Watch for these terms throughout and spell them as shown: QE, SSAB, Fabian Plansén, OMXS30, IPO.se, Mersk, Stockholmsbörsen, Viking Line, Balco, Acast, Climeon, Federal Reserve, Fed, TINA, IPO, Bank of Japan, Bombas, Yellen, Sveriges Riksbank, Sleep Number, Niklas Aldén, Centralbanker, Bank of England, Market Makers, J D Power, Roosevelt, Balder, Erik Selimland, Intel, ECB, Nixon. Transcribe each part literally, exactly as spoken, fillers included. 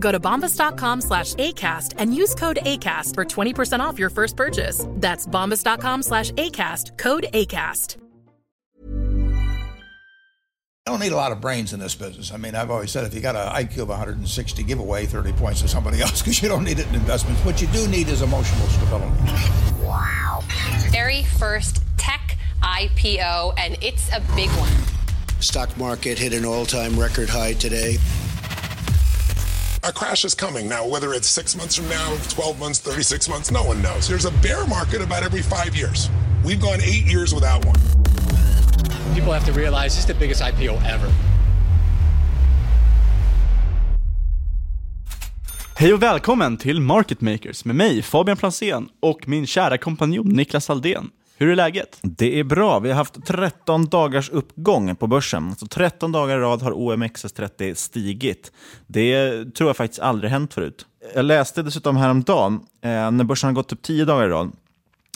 Go to bombas.com slash ACAST and use code ACAST for twenty percent off your first purchase. That's bombas.com slash ACAST, code ACAST. I don't need a lot of brains in this business. I mean, I've always said if you got an I Q of one hundred sixty, give away thirty points to somebody else because you don't need it in investments. What you do need is emotional stability. Wow. Very first tech I P O, and it's a big one. Stock market hit an all-time record high today. A crash is coming now, whether it's six months from now, twelve months, thirty-six months, no one knows. There's a bear market about every five years. We've gone eight years without one. People have to realize this is the biggest I P O ever. Hej och välkommen till Market Makers med mig Fabian Plansén och min kära kompanjon Niklas Aldén. Hur är läget? Det är bra. Vi har haft tretton dagars uppgång på börsen. Så tretton dagar i rad har O M X S trettio stigit. Det tror jag faktiskt aldrig hänt förut. Jag läste dessutom häromdagen när börsen har gått upp tio dagar i rad.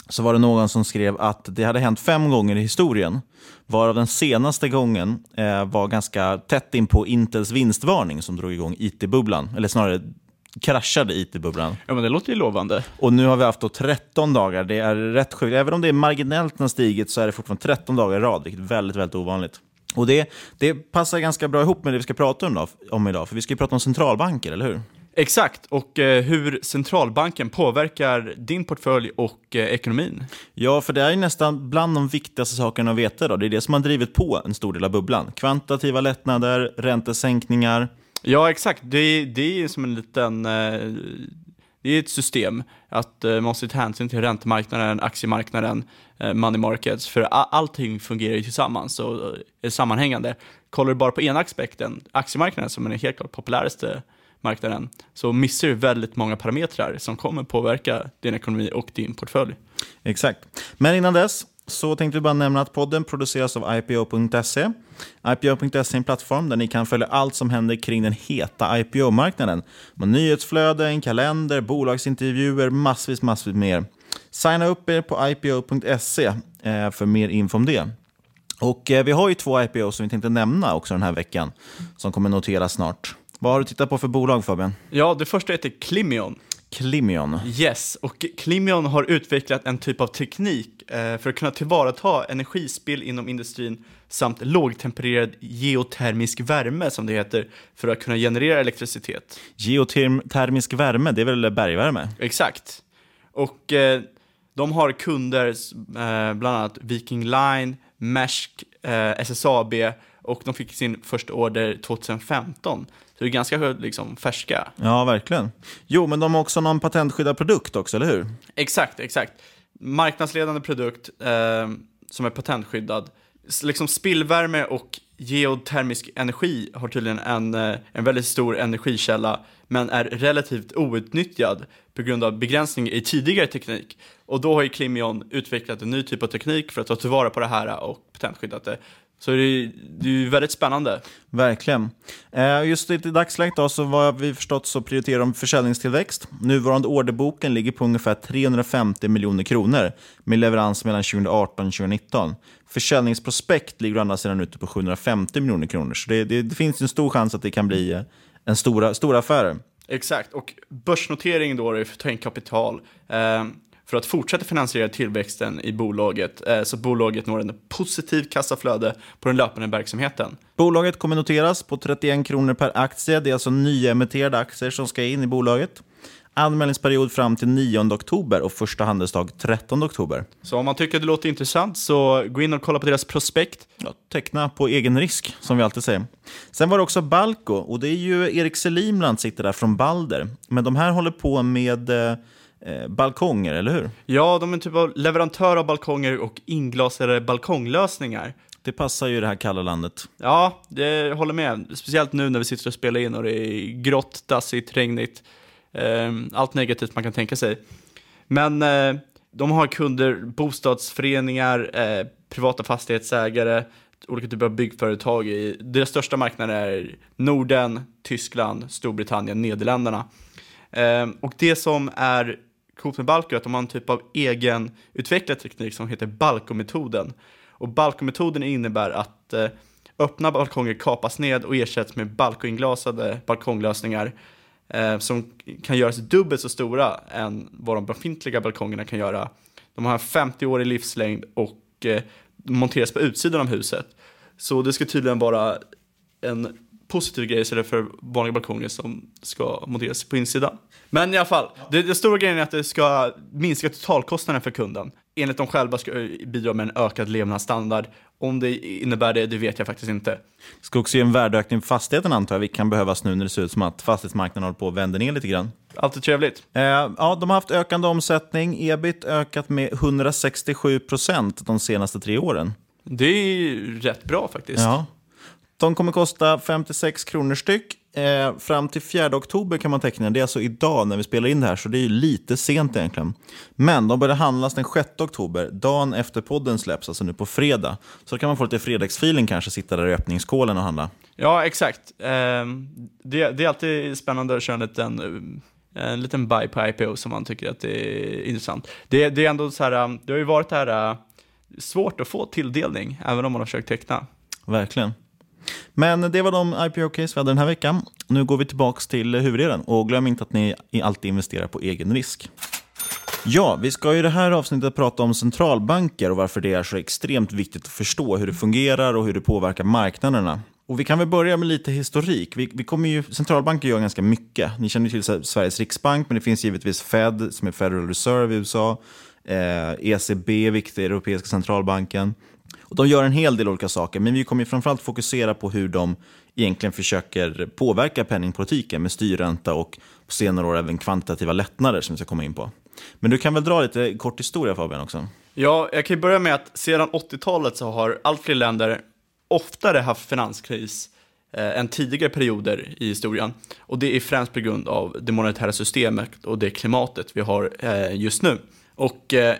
Så var det någon som skrev att det hade hänt fem gånger i historien, varav den senaste gången eh, var ganska tätt in på Intels vinstvarning som drog igång I T-bubblan, eller snarare kraschade I T-bubblan. Ja, men det låter ju lovande. Och nu har vi haft då tretton dagar, det är rätt sjukt. Även om det är marginellt när stiget så är det fortfarande tretton dagar i rad, vilket är väldigt, väldigt ovanligt. Och det, det passar ganska bra ihop med det vi ska prata om, då, om idag, för vi ska ju prata om centralbanker, eller hur? Exakt, och eh, hur centralbanken påverkar din portfölj och eh, ekonomin. Ja, för det är ju nästan bland de viktigaste sakerna att veta då. Det är det som har drivit på en stor del av bubblan. Kvantitativa lättnader, räntesänkningar. Ja, exakt. Det, det är som en liten... Eh, det är ett system att eh, man måste ta hänsyn till räntemarknaden, aktiemarknaden, eh, money markets. För all, allting fungerar ju tillsammans och är sammanhängande. Kollar du bara på ena aspekten, aktiemarknaden som är den helt klart populäraste marknaden, så missar du väldigt många parametrar som kommer påverka din ekonomi och din portfölj. Exakt. Men innan dess så tänkte vi bara nämna att podden produceras av I P O punkt se. I P O punkt se är en plattform där ni kan följa allt som händer kring den heta I P O-marknaden. Med nyhetsflöden, kalender, bolagsintervjuer, massvis, massvis mer. Signa upp er på I P O punkt se för mer info om det. Och vi har ju två I P O som vi tänkte nämna också den här veckan som kommer noteras snart. Vad har du tittat på för bolag, Fabian? Ja, det första heter Climeon. Climeon. Yes, och Climeon har utvecklat en typ av teknik för att kunna tillvarata energispill inom industrin samt lågtempererad geotermisk värme, som det heter, för att kunna generera elektricitet. Geotermisk värme, det är väl bergvärme? Exakt. Och eh, de har kunder, eh, bland annat Viking Line, Mersk, eh, S S A B, och de fick sin första order tjugohundrafemton. Så det är ganska liksom färska. Ja, verkligen. Jo, men de har också någon patentskyddad produkt också, eller hur? Exakt, exakt. Marknadsledande produkt eh, som är patentskyddad. Liksom spillvärme och geotermisk energi har tydligen en, en väldigt stor energikälla, men är relativt outnyttjad på grund av begränsning i tidigare teknik. Och då har ju Climeon utvecklat en ny typ av teknik för att ta tillvara på det här och patentskyddat det. Så det är, det är ju väldigt spännande. Verkligen. Just i dagsläget då, så vad vi förstått så prioriterar de försäljningstillväxt. Nuvarande orderboken ligger på ungefär trehundrafemtio miljoner kronor med leverans mellan tjugoarton och tjugonitton. Försäljningsprospekt ligger å andra sidan ute på sjuhundrafemtio miljoner kronor. Så det, det, det finns en stor chans att det kan bli en stora, stora affär. Exakt. Och börsnotering då är för att ta in kapital. Ehm. För att fortsätta finansiera tillväxten i bolaget så bolaget når en positiv kassaflöde på den löpande verksamheten. Bolaget kommer noteras på trettioen kronor per aktie. Det är alltså nyemitterade aktier som ska in i bolaget. Anmälningsperiod fram till nionde oktober och första handelsdag trettonde oktober. Så om man tycker det låter intressant så gå in och kolla på deras prospekt. Ja, teckna på egen risk som vi alltid säger. Sen var det också Balco och det är ju Erik Selimland sitter där från Balder. Men de här håller på med... balkonger, eller hur? Ja, de är en typ av leverantör av balkonger och inglasade balkonglösningar. Det passar ju det här kalla landet. Ja, det håller med. Speciellt nu när vi sitter och spelar in och det är grått, dassigt, regnigt. Allt negativt man kan tänka sig. Men de har kunder, bostadsföreningar, privata fastighetsägare, olika typer av byggföretag. Deras största marknader är Norden, Tyskland, Storbritannien, Nederländerna. Och det som är coolt med Balco är att de har en typ av egen utvecklad teknik som heter Balco-metoden. Och Balco-metoden innebär att öppna balkonger kapas ned och ersätts med balkoinglasade balkonglösningar som kan göras dubbelt så stora än vad de befintliga balkongerna kan göra. De har femtio år i livslängd och monteras på utsidan av huset. Så det ska tydligen vara en... positiv grej istället för vanliga balkonger som ska monteras på insidan. Men i alla fall, det, det stora grejen är att det ska minska totalkostnaden för kunden. Enligt dem själva ska bidra med en ökad levnadsstandard. Om det innebär det, det vet jag faktiskt inte. Det ska också ge en värdeökning för fastigheten antar jag. Vi kan behövas nu när det ser ut som att fastighetsmarknaden håller på att vända ner lite grann. Alltid trevligt. Eh, ja, de har haft ökande omsättning. E B I T ökat med hundrasextiosju procent de senaste tre åren. Det är rätt bra faktiskt. Ja. De kommer kosta femtiosex kronor styck. Eh, fram till fjärde oktober kan man teckna. Det är alltså idag när vi spelar in det här så det är ju lite sent egentligen. Men de börjar handlas den sjätte oktober. Dagen efter podden släpps, alltså nu på fredag. Så då kan man få lite fredagsfilen kanske, sitta där i öppningskålen och handla. Ja, exakt. Eh, det, det är alltid spännande att köra en liten, en liten buy på I P O som man tycker att det är intressant. Det, det är ändå så här, det har ju varit här svårt att få tilldelning även om man har försökt teckna. Verkligen. Men det var de I P O-case vi hade den här veckan. Nu går vi tillbaka till huvudredan. Och glöm inte att ni alltid investerar på egen risk. Ja, vi ska ju i det här avsnittet prata om centralbanker och varför det är så extremt viktigt att förstå hur det fungerar och hur det påverkar marknaderna. Och vi kan väl börja med lite historik. Vi, vi kommer ju, centralbanker gör ganska mycket. Ni känner ju till Sveriges Riksbank, men det finns givetvis Fed som är Federal Reserve i U S A. Eh, E C B, viktig europeiska centralbanken. Och de gör en hel del olika saker, men vi kommer framförallt fokusera på hur de egentligen försöker påverka penningpolitiken med styrränta och på senare år även kvantitativa lättnader som vi ska komma in på. Men du kan väl dra lite kort historia Fabian också? Ja, jag kan börja med att sedan åttiotalet så har allt fler länder oftare haft finanskris eh, än tidigare perioder i historien. Och det är främst på grund av det monetära systemet och det klimatet vi har eh, just nu. Och eh,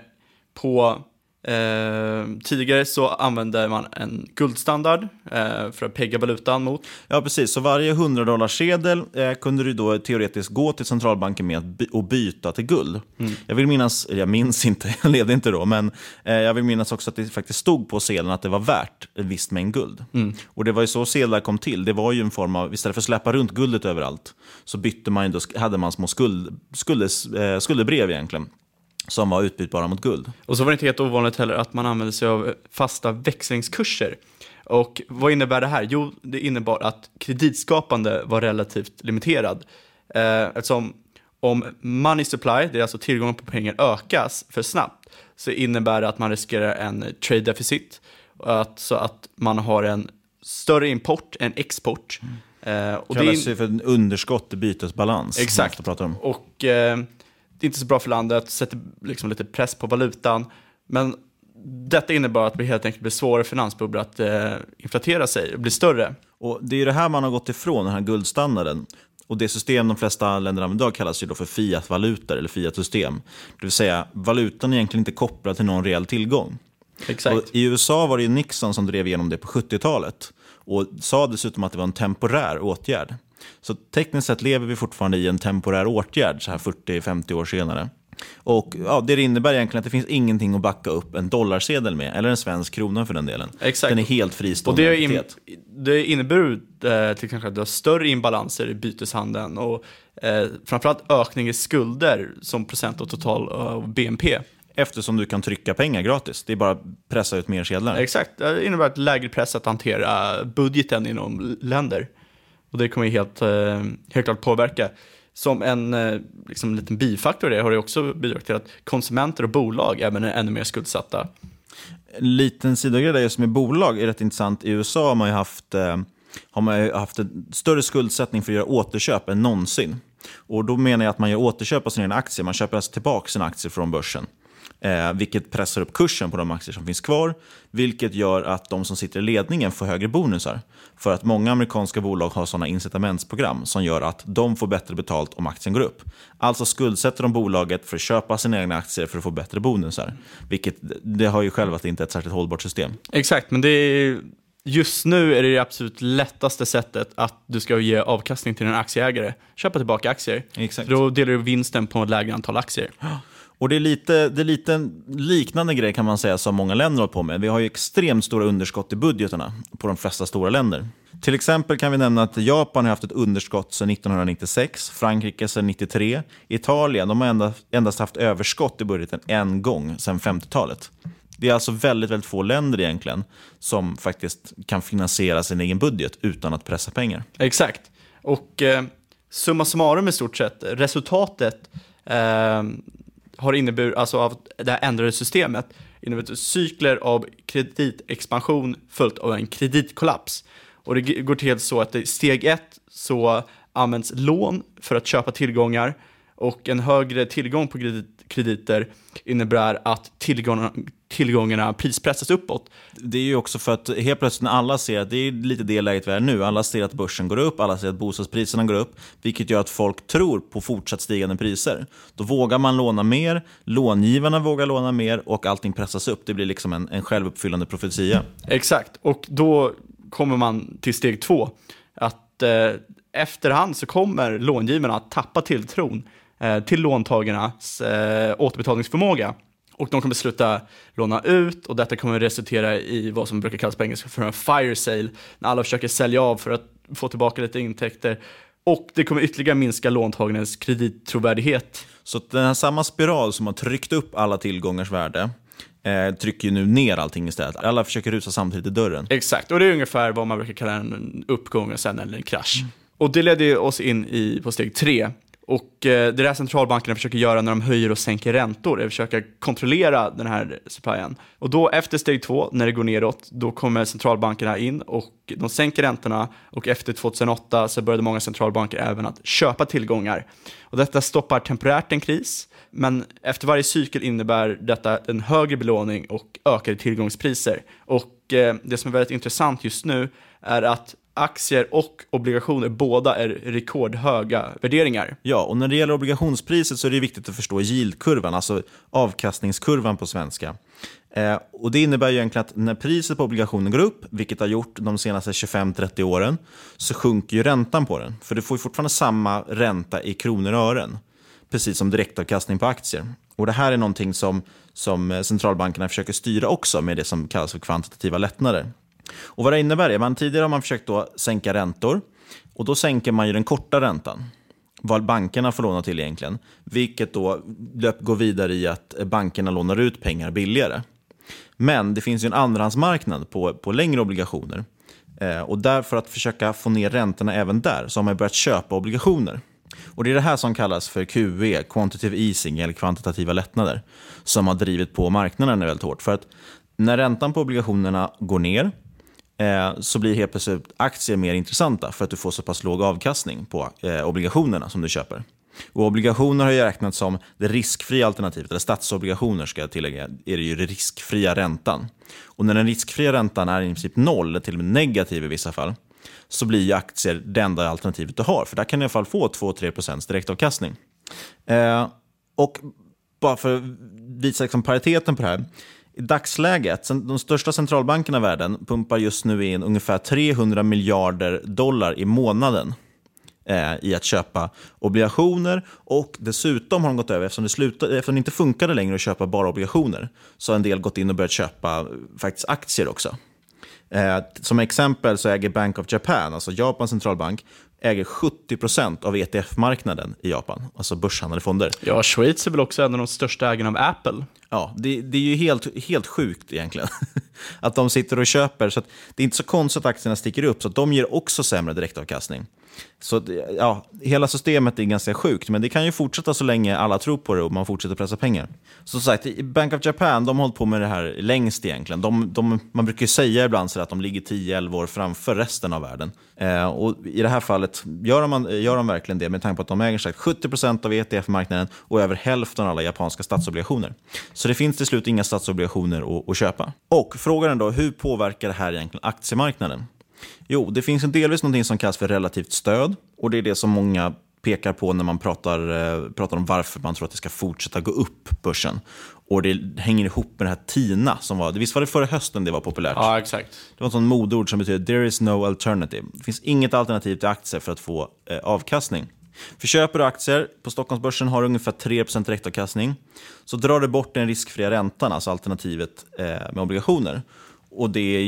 på... Eh, tidigare så använde man en guldstandard eh, för att pegga valutan mot. Ja precis, så varje hundra dollar sedel eh, kunde du då teoretiskt gå till centralbanken med att by- och byta till guld. Mm. Jag vill minnas, jag minns inte, jag levde inte då, men eh, jag vill minnas också att det faktiskt stod på sedeln att det var värt en viss mängd guld. Mm. Och det var ju så sedlar kom till, det var ju en form av, istället för att släppa runt guldet överallt så bytte man ju då, hade man små skuld, skuldes, eh, skuldebrev egentligen. Som var utbytbara mot guld. Och så var det inte helt ovanligt heller att man använde sig av fasta växlingskurser. Och vad innebär det här? Jo, det innebar att kreditskapande var relativt limiterad. Eh, eftersom om money supply, det är alltså tillgången på pengar, ökas för snabbt. Så innebär det att man riskerar en trade deficit. Att, så att man har en större import än export. Mm. Eh, och det kallas ju för en underskott i bytesbalans. Exakt. Pratar om. Och... Eh, Det är inte så bra för landet, sätter liksom lite press på valutan. Men detta innebär att det helt enkelt blir svårare för finansbubblor att eh, inflatera sig och bli större. Och det är det här man har gått ifrån, den här guldstandarden. Och det system de flesta länder använder idag kallas ju då för fiatvalutor eller fiatsystem. Det vill säga, valutan är egentligen inte kopplad till någon reell tillgång. Exakt. Och i U S A var det ju Nixon som drev igenom det på sjuttiotalet och sa dessutom att det var en temporär åtgärd. Så tekniskt sett lever vi fortfarande i en temporär åtgärd så här fyrtio femtio år senare. Och ja, det innebär egentligen att det finns ingenting att backa upp en dollarsedel med, eller en svensk krona för den delen. Exakt. Den är helt fristående. Och det, in, det innebär eh, till kanske att det är större imbalanser i byteshandeln och eh, framförallt ökning i skulder som procent av total eh, B N P. Eftersom du kan trycka pengar gratis. Det är bara att pressa ut mer sedlar. Exakt. Det innebär ett lägre press att hantera budgeten inom länder. Och det kommer helt, eh, helt klart påverka. Som en liksom, liten bifaktor det har det också bidragit till att konsumenter och bolag även är ännu mer skuldsatta. En liten sidogrej där just med bolag är rätt intressant. I U S A har man ju haft, har man ju haft en större skuldsättning för att göra återköp än någonsin. Och då menar jag att man gör återköp av sina aktier. Man köper alltså tillbaka sina aktier från börsen. Eh, vilket pressar upp kursen på de aktier som finns kvar, vilket gör att de som sitter i ledningen får högre bonusar. För att många amerikanska bolag har sådana incitamentsprogram som gör att de får bättre betalt om aktien går upp. Alltså skuldsätter de bolaget för att köpa sina egna aktier för att få bättre bonusar. Vilket, det har ju själv att det inte är ett särskilt hållbart system. Exakt, men det är, just nu är det det absolut lättaste sättet att du ska ge avkastning till en aktieägare. Köpa tillbaka aktier. Exakt. Då delar du vinsten på ett lägre antal aktier. Och det är lite, det är lite en liknande grej kan man säga som många länder håller på med. Vi har ju extremt stora underskott i budgeterna på de flesta stora länder. Till exempel kan vi nämna att Japan har haft ett underskott sedan nittonhundranittiosex, Frankrike sedan nittiotre, Italien de har endast, endast haft överskott i budgeten en gång sedan femtiotalet. Det är alltså väldigt, väldigt få länder egentligen som faktiskt kan finansiera sin egen budget utan att pressa pengar. Exakt. Och eh, summa summarum i stort sett, resultatet... Eh, har inneburit, alltså av det här ändrade systemet, inneburit cykler av kreditexpansion följt av en kreditkollaps. Och det går till så att i steg ett så används lån för att köpa tillgångar och en högre tillgång på kredit, krediter innebär att tillgångarna, tillgångarna prispressas uppåt. Det är ju också för att helt plötsligt när alla ser att det är lite det läget vi är nu. Alla ser att börsen går upp, alla ser att bostadspriserna går upp, vilket gör att folk tror på fortsatt stigande priser. Då vågar man låna mer, långivarna vågar låna mer och allting pressas upp. Det blir liksom en, en självuppfyllande profetia. Exakt, och då kommer man till steg två. Att eh, efterhand så kommer långivarna att tappa tilltron till låntagarnas eh, återbetalningsförmåga. Och de kommer sluta låna ut och detta kommer resultera i vad som brukar kallas på engelska för en fire sale. När alla försöker sälja av för att få tillbaka lite intäkter. Och det kommer ytterligare minska låntagarnas kredittrovärdighet. Så den här samma spiral som har tryckt upp alla tillgångars värde eh, trycker ju nu ner allting istället. Alla försöker rusa samtidigt i dörren. Exakt, och det är ungefär vad man brukar kalla en uppgång och sen en krasch. Mm. Och det ledde oss in i, på steg tre. Och det där centralbankerna försöker göra när de höjer och sänker räntor är att försöka kontrollera den här supplyen. Och då efter steg två, när det går neråt, då kommer centralbankerna in och de sänker räntorna. Och efter tjugohundraåtta så började många centralbanker även att köpa tillgångar. Och detta stoppar temporärt en kris. Men efter varje cykel innebär detta en högre belåning och ökade tillgångspriser. Och det som är väldigt intressant just nu är att aktier och obligationer båda är rekordhöga värderingar. Ja, och när det gäller obligationspriset så är det viktigt att förstå yieldkurvan, alltså avkastningskurvan på svenska. Eh, och det innebär ju egentligen att när priset på obligationen går upp, vilket har gjort de senaste tjugofem trettio åren, så sjunker ju räntan på den. För du får ju fortfarande samma ränta i kronor och ören, precis som direktavkastning på aktier. Och det här är någonting som, som centralbankerna försöker styra också med det som kallas för kvantitativa lättnader. Och vad det innebär är, man tidigare har man försökt då sänka räntor och då sänker man ju den korta räntan, vad bankerna får låna till egentligen, vilket då går vidare i att bankerna lånar ut pengar billigare. Men det finns ju en andrahandsmarknad på, på längre obligationer eh, och därför att försöka få ner räntorna även där så har man börjat köpa obligationer. Och det är det här som kallas för Q E, quantitative easing eller kvantitativa lättnader, som har drivit på marknaden väldigt hårt. För att när räntan på obligationerna går ner så blir helt plötsligt aktier mer intressanta för att du får så pass låg avkastning på obligationerna som du köper. Och obligationer har ju räknats som det riskfria alternativet, eller statsobligationer ska jag tillägga, är det ju den riskfria räntan. Och när den riskfria räntan är i princip noll, till och med negativ i vissa fall, så blir ju aktier det enda alternativet du har. För där kan du i alla fall få två till tre procent direktavkastning. Eh, och bara för att visa liksom pariteten på det här. I dagsläget, de största centralbankerna i världen pumpar just nu in ungefär trehundra miljarder dollar i månaden eh, i att köpa obligationer. Och dessutom har de gått över, eftersom det, slutade, eftersom det inte funkade längre att köpa bara obligationer, så har en del gått in och börjat köpa faktiskt aktier också. Eh, som exempel så äger Bank of Japan, alltså Japans centralbank, äger sjuttio procent av E T F-marknaden i Japan, alltså börshandlade fonder. Ja, Schweiz är väl också en av de största ägarna av Apple. Ja, det, det är ju helt, helt sjukt egentligen att de sitter och köper, så att det är inte så konstigt att aktierna sticker upp, så att de ger också sämre direktavkastning. Så ja, hela systemet är ganska sjukt, men det kan ju fortsätta så länge alla tror på det och man fortsätter pressa pengar. Som sagt, Bank of Japan, de har hållit på med det här längst egentligen. De, de, man brukar ju säga ibland så att de ligger tio elva år framför resten av världen. Eh, och i det här fallet gör, man, gör de verkligen det, med tanke på att de äger sagt sjuttio procent av E T F-marknaden och över hälften av alla japanska statsobligationer. Så det finns till slut inga statsobligationer att, att köpa. Och frågan då, hur påverkar det här egentligen aktiemarknaden? Jo, det finns en delvis någonting som kallas för relativt stöd, och det är det som många pekar på när man pratar, pratar om varför man tror att det ska fortsätta gå upp börsen. Och det hänger ihop med det här TINA som var, visst var det förra hösten det var populärt? Ja, exakt. Det var en sån modord som betyder there is no alternative. Det finns inget alternativ till aktier för att få eh, avkastning. För köper du aktier på Stockholmsbörsen har du ungefär tre procent direktavkastning, så drar du bort den riskfria räntan, alltså alternativet eh, med obligationer, och det är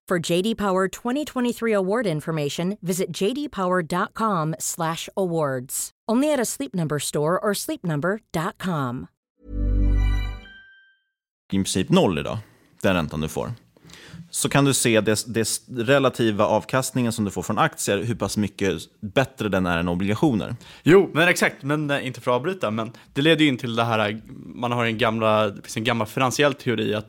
For J D Power twenty twenty-three award information, visit jdpower.com slash awards. Only at a Sleep Number store or sleep number dot com. I princip noll idag, den räntan du får. Så kan du se det, det relativa avkastningen som du får från aktier, hur pass mycket bättre den är än obligationer. Jo, men exakt, men inte för att avbryta, men det leder ju in till det här, man har en gamla, det finns en gammal finansiell teori att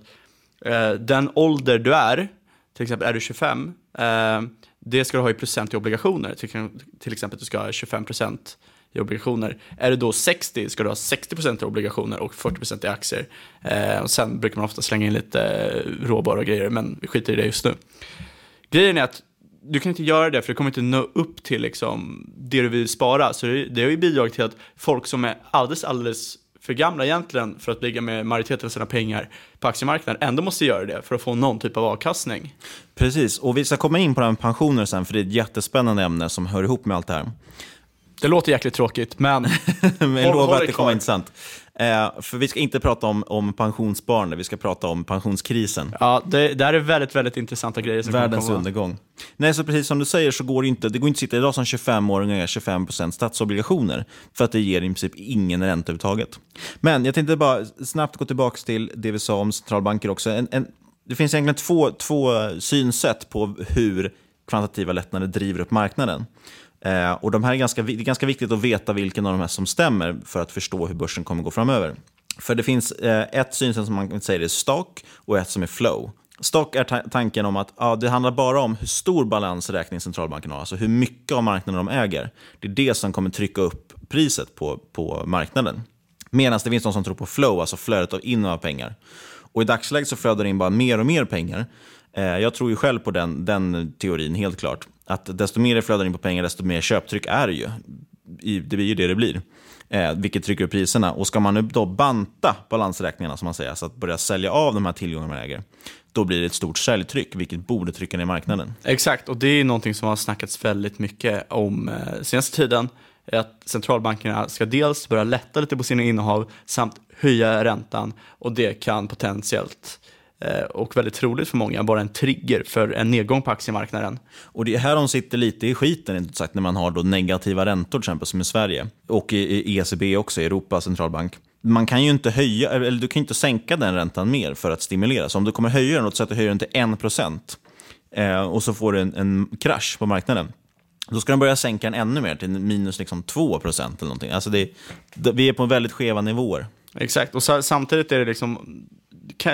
eh, den ålder du är, till exempel är du tjugofem, eh, det ska du ha i procent i obligationer. Till, till exempel du ska ha tjugofem procent i obligationer. Är du då sextio ska du ha sextio procent i obligationer och fyrtio procent i aktier. Eh, och sen brukar man ofta slänga in lite råvaror och grejer, men vi skiter i det just nu. Grejen är att du kan inte göra det för du kommer inte nå upp till liksom det du vill spara. Så det, det har ju bidragit till att folk som är alldeles, alldeles för gamla egentligen för att ligga med majoriteten av sina pengar på aktiemarknaden ändå måste göra det för att få någon typ av avkastning. Precis, och vi ska komma in på den pensioner sen för det är ett jättespännande ämne som hör ihop med allt det här. Det låter jäkligt tråkigt, men men lovar att det kommer intressant. Eh, för vi ska inte prata om, om pensionssparande, vi ska prata om pensionskrisen. Ja, det, det här är väldigt, väldigt intressanta grejer. Som världens undergång. Nej, så precis som du säger så går det inte, det går inte att sitta idag som tjugofem-åringar tjugofem procent statsobligationer för att det ger i princip ingen ränta överhuvudtaget. Men jag tänkte bara snabbt gå tillbaka till det vi sa om centralbanker också. En, en, det finns egentligen två, två synsätt på hur kvantitativa lättnader driver upp marknaden. Eh, och de här är ganska, det är ganska viktigt att veta vilken av de här som stämmer för att förstå hur börsen kommer gå framöver. För det finns eh, ett synsätt som man säger är stock och ett som är flow. Stock är ta- tanken om att ja, det handlar bara om hur stor balansräkning centralbanken har, alltså hur mycket av marknaden de äger. Det är det som kommer trycka upp priset på, på marknaden. Medan det finns de som tror på flow, alltså flödet av in och av pengar. Och i dagsläget så flödar det in bara mer och mer pengar. Eh, jag tror ju själv på den, den teorin helt klart. Att desto mer det flödar in på pengar, desto mer köptryck är det ju. Det blir ju det det blir. Eh, vilket trycker upp priserna. Och ska man nu då banta balansräkningarna som man säger, så att börja sälja av de här tillgångarna man äger, då blir det ett stort säljtryck, vilket borde trycka ner marknaden. Exakt, och det är någonting som har snackats väldigt mycket om eh, senaste tiden. Att centralbankerna ska dels börja lätta lite på sina innehav samt höja räntan. Och det kan potentiellt och väldigt troligt för många bara en trigger för en nedgång på aktiemarknaden. Och det är här de sitter lite i skiten, inte sagt, när man har då negativa räntor till exempel som i Sverige och i E C B också, Europas centralbank. Man kan ju inte höja, eller du kan ju inte sänka den räntan mer för att stimulera. Så om du kommer höja den, så att du höjer den till en procent eh, och så får du en, en krasch på marknaden. Då ska de börja sänka den ännu mer till minus liksom två procent eller någonting. Alltså det, det, vi är på en väldigt skeva nivåer. Exakt, och så, samtidigt är det liksom,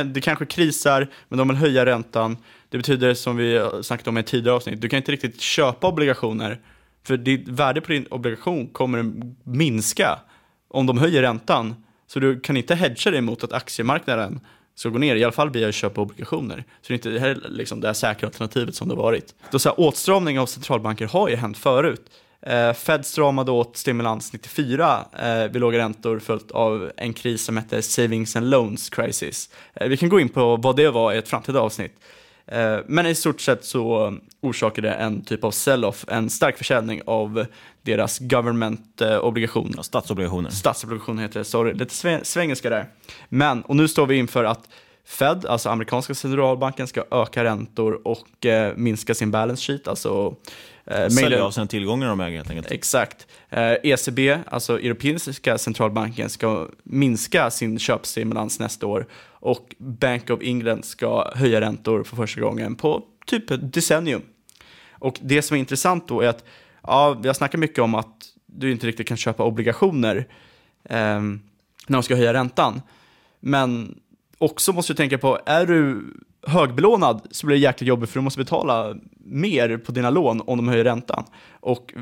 det kanske krisar, men de vill höja räntan. Det betyder, som vi snackat om i ett tidigare avsnitt, du kan inte riktigt köpa obligationer, för ditt värde på din obligation kommer minska om de höjer räntan. Så du kan inte hedga dig mot att aktiemarknaden ska gå ner, i alla fall via att köpa obligationer. Så det är inte det här, liksom, det här säkra alternativet som det har varit. Då, så här, åtstramning av centralbanker har ju hänt förut. Eh, Fed stramade åt stimulans nittiofyra eh, vid låga räntor, följt av en kris som hette Savings and Loans Crisis. Eh, vi kan gå in på vad det var i ett framtida avsnitt. Eh, men i stort sett så orsakade en typ av sell-off, en stark försäljning av deras government-obligationer. Ja, statsobligationer. Statsobligationer heter det, sorry. Lite sv- svengelska där. Men, och nu står vi inför att Fed, alltså amerikanska centralbanken, ska öka räntor och eh, minska sin balance sheet, alltså Eh, sälja av sina tillgångar de äger helt enkelt. Exakt. Eh, E C B, alltså Europeiska centralbanken, ska minska sin köpstimulans nästa år. Och Bank of England ska höja räntor för första gången på typ ett decennium. Och det som är intressant då är att, ja, jag snackar mycket om att du inte riktigt kan köpa obligationer eh, när de ska höja räntan. Men också måste du tänka på, är du högbelånad så blir det jäkligt jobbigt, för du måste betala mer på dina lån om de höjer räntan. Och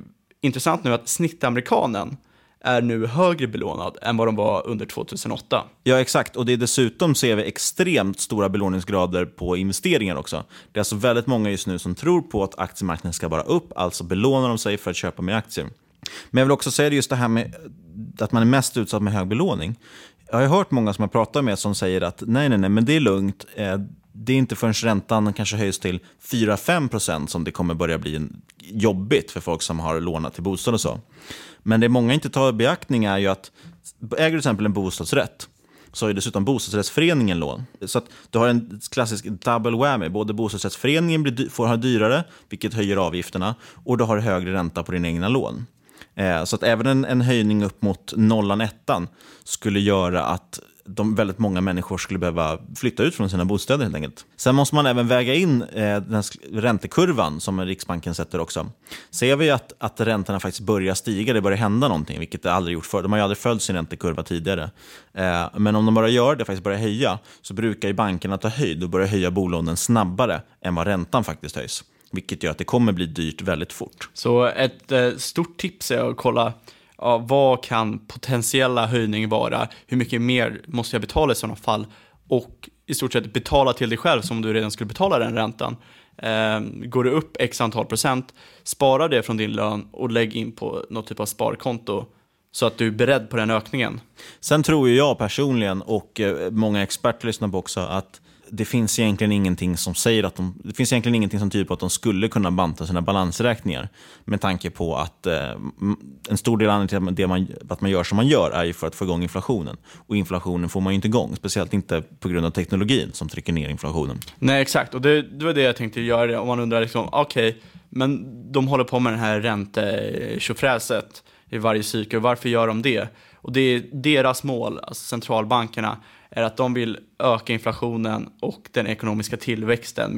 intressant nu att snittamerikanen är nu högre belånad än vad de var under tjugohundraåtta. Ja, exakt. Och det är dessutom, ser vi extremt stora belåningsgrader på investeringar också. Det är alltså väldigt många just nu som tror på att aktiemarknaden ska bara upp, alltså belånar de sig för att köpa mer aktier. Men jag vill också säga just det här med att man är mest utsatt med hög belåning. Jag har hört många som jag pratar med som säger att nej, nej, nej, men det är lugnt. Det är inte förrän räntan kanske höjs till fyra till fem procent som det kommer börja bli jobbigt för folk som har lånat till bostad och så. Men det många inte tar i beaktning är ju att äger du till exempel en bostadsrätt, så är dessutom bostadsrättsföreningen lån. Så att du har en klassisk double whammy. Både bostadsrättsföreningen blir dy- får ha dyrare, vilket höjer avgifterna, och du har högre ränta på dina egna lån. Eh, så att även en, en höjning upp mot nollan, ettan skulle göra att de väldigt många människor skulle behöva flytta ut från sina bostäder helt enkelt. Sen måste man även väga in eh, den räntekurvan som Riksbanken sätter också. Ser vi att, att räntorna faktiskt börjar stiga, det börjar hända någonting, vilket det aldrig gjort förr. De har ju aldrig följt sin räntekurva tidigare. Eh, men om de bara gör det, faktiskt börjar höja, så brukar ju bankerna ta höjd och börja höja bolånen snabbare än vad räntan faktiskt höjs. Vilket gör att det kommer bli dyrt väldigt fort. Så ett eh, stort tips är att kolla, ja, vad kan potentiella höjning vara? Hur mycket mer måste jag betala i sådana fall? Och i stort sett betala till dig själv som om du redan skulle betala den räntan. Um, går du upp x antal procent, spara det från din lön och lägg in på något typ av sparkonto så att du är beredd på den ökningen. Sen tror ju jag personligen, och många experter lyssnar på också, att det finns egentligen ingenting som säger att de, det finns egentligen ingenting som tyder på att de skulle kunna banta sina balansräkningar, med tanke på att eh, en stor del av det man, att man gör som man gör är ju för att få igång inflationen, och inflationen får man ju inte igång, speciellt inte på grund av teknologin som trycker ner inflationen. Nej, exakt, och det, det var det jag tänkte göra, om man undrar liksom, okej, okay, men de håller på med den här räntetjofräset i varje cykel, varför gör de det? Och det är deras mål, alltså centralbankerna, är att de vill öka inflationen och den ekonomiska tillväxten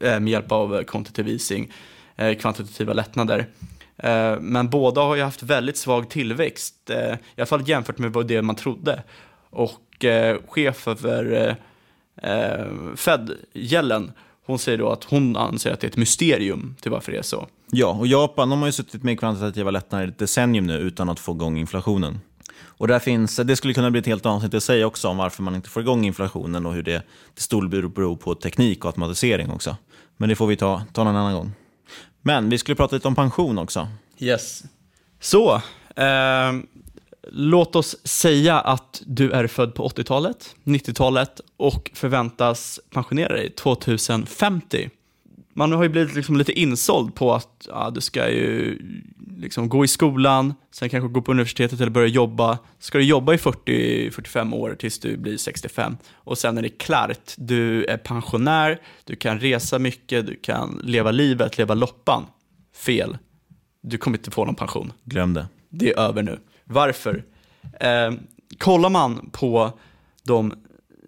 med hjälp av quantitative easing, kvantitativa lättnader. Men båda har ju haft väldigt svag tillväxt, i alla fall jämfört med vad det man trodde. Och chefen för Fed, Yellen, hon säger då att hon anser att det är ett mysterium till varför det är så. Ja, och Japan, de har ju suttit med kvantitativa lättnader i ett decennium nu utan att få igång inflationen. Och där finns, det skulle kunna bli ett helt avsnitt att säga också om varför man inte får igång inflationen och hur det till stor del beror på teknik och automatisering också. Men det får vi ta, ta någon annan gång. Men vi skulle prata lite om pension också. Yes. Så, eh, låt oss säga att du är född på åttiotalet, nittiotalet och förväntas pensionera dig tjugohundrafemtio. Man har ju blivit liksom lite insåld på att ja, du ska ju liksom gå i skolan, sen kanske gå på universitetet eller börja jobba. Ska du jobba i fyrtio till fyrtiofem år tills du blir sextiofem. Och sen är det klart, du är pensionär, du kan resa mycket, du kan leva livet, leva loppan. Fel. Du kommer inte få någon pension. Glöm det. Det är över nu. Varför? Eh, kollar man på de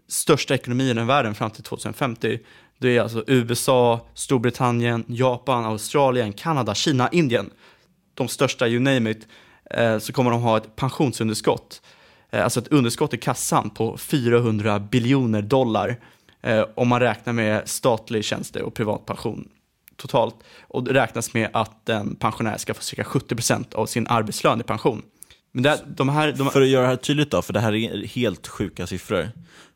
största ekonomierna i världen fram till tjugohundrafemtio, det är alltså U S A, Storbritannien, Japan, Australien, Kanada, Kina, Indien. De största, you name it, så kommer de ha ett pensionsunderskott. Alltså ett underskott i kassan på fyrahundra biljoner dollar om man räknar med statlig tjänste och privat pension totalt. Och det räknas med att en pensionär ska få cirka sjuttio procent av sin arbetslön i pension. Men det, de här, de... För att göra det här tydligt då, för det här är helt sjuka siffror.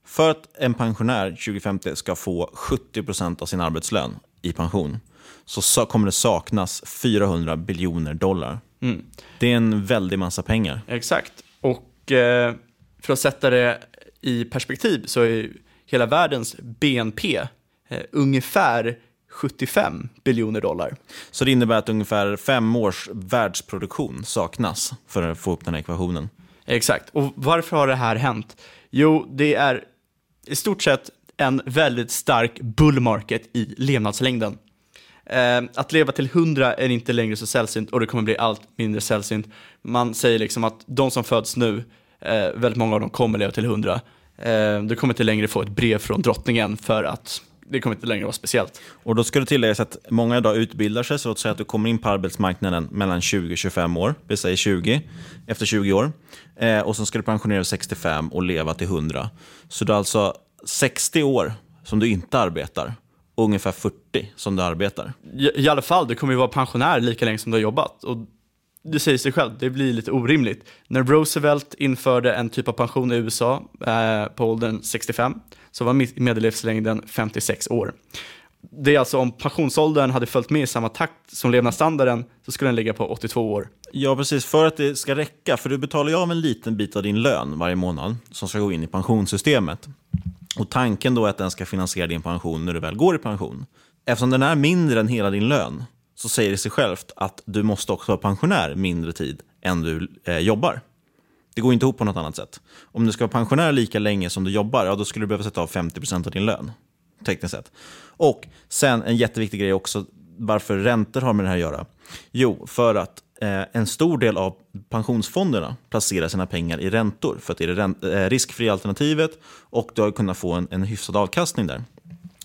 För att en pensionär tjugohundrafemtio ska få sjuttio procent av sin arbetslön i pension, så kommer det saknas fyrahundra biljoner dollar. Mm. Det är en väldig massa pengar. Exakt. Och för att sätta det i perspektiv så är hela världens B N P ungefär sjuttiofem biljoner dollar. Så det innebär att ungefär fem års världsproduktion saknas för att få upp den här ekvationen. Exakt. Och varför har det här hänt? Jo, det är i stort sett en väldigt stark bull market i levnadslängden. Eh, att leva till hundra är inte längre så sällsynt, och det kommer bli allt mindre sällsynt. Man säger liksom att de som föds nu, eh, väldigt många av dem kommer leva till hundra. Eh, du kommer inte längre få ett brev från drottningen, för att det kommer inte längre vara speciellt. Och då ska det tilläggas att många idag utbildar sig, så att säga att du kommer in på arbetsmarknaden mellan tjugo och tjugofem år. Vi säger tjugo, efter tjugo år. Eh, och sen ska du pensionera sextiofem och leva till hundra. Så du har alltså sextio år som du inte arbetar. Och ungefär fyrtio som du arbetar. I, i alla fall, du kommer ju vara pensionär lika länge som du har jobbat. Och det säger sig själv, det blir lite orimligt. När Roosevelt införde en typ av pension i U S A eh, på åldern sextiofem, så var medellivslängden femtiosex år. Det är alltså om pensionsåldern hade följt med i samma takt som levnadsstandarden, så skulle den ligga på åttiotvå år. Ja, precis. För att det ska räcka, för du betalar ju av en liten bit av din lön varje månad som ska gå in i pensionssystemet. Och tanken då är att den ska finansiera din pension när du väl går i pension. Eftersom den är mindre än hela din lön, så säger det sig självt att du måste också vara pensionär mindre tid än du eh, jobbar. Det går inte ihop på något annat sätt. Om du ska vara pensionär lika länge som du jobbar, ja, då skulle du behöva sätta av femtio procent av din lön, tekniskt sett. Och sen en jätteviktig grej också, varför räntor har med det här att göra. Jo, för att eh, en stor del av pensionsfonderna placerar sina pengar i räntor, för att det är det rent- eh, riskfria alternativet, och du har kunnat få en, en hyfsad avkastning där.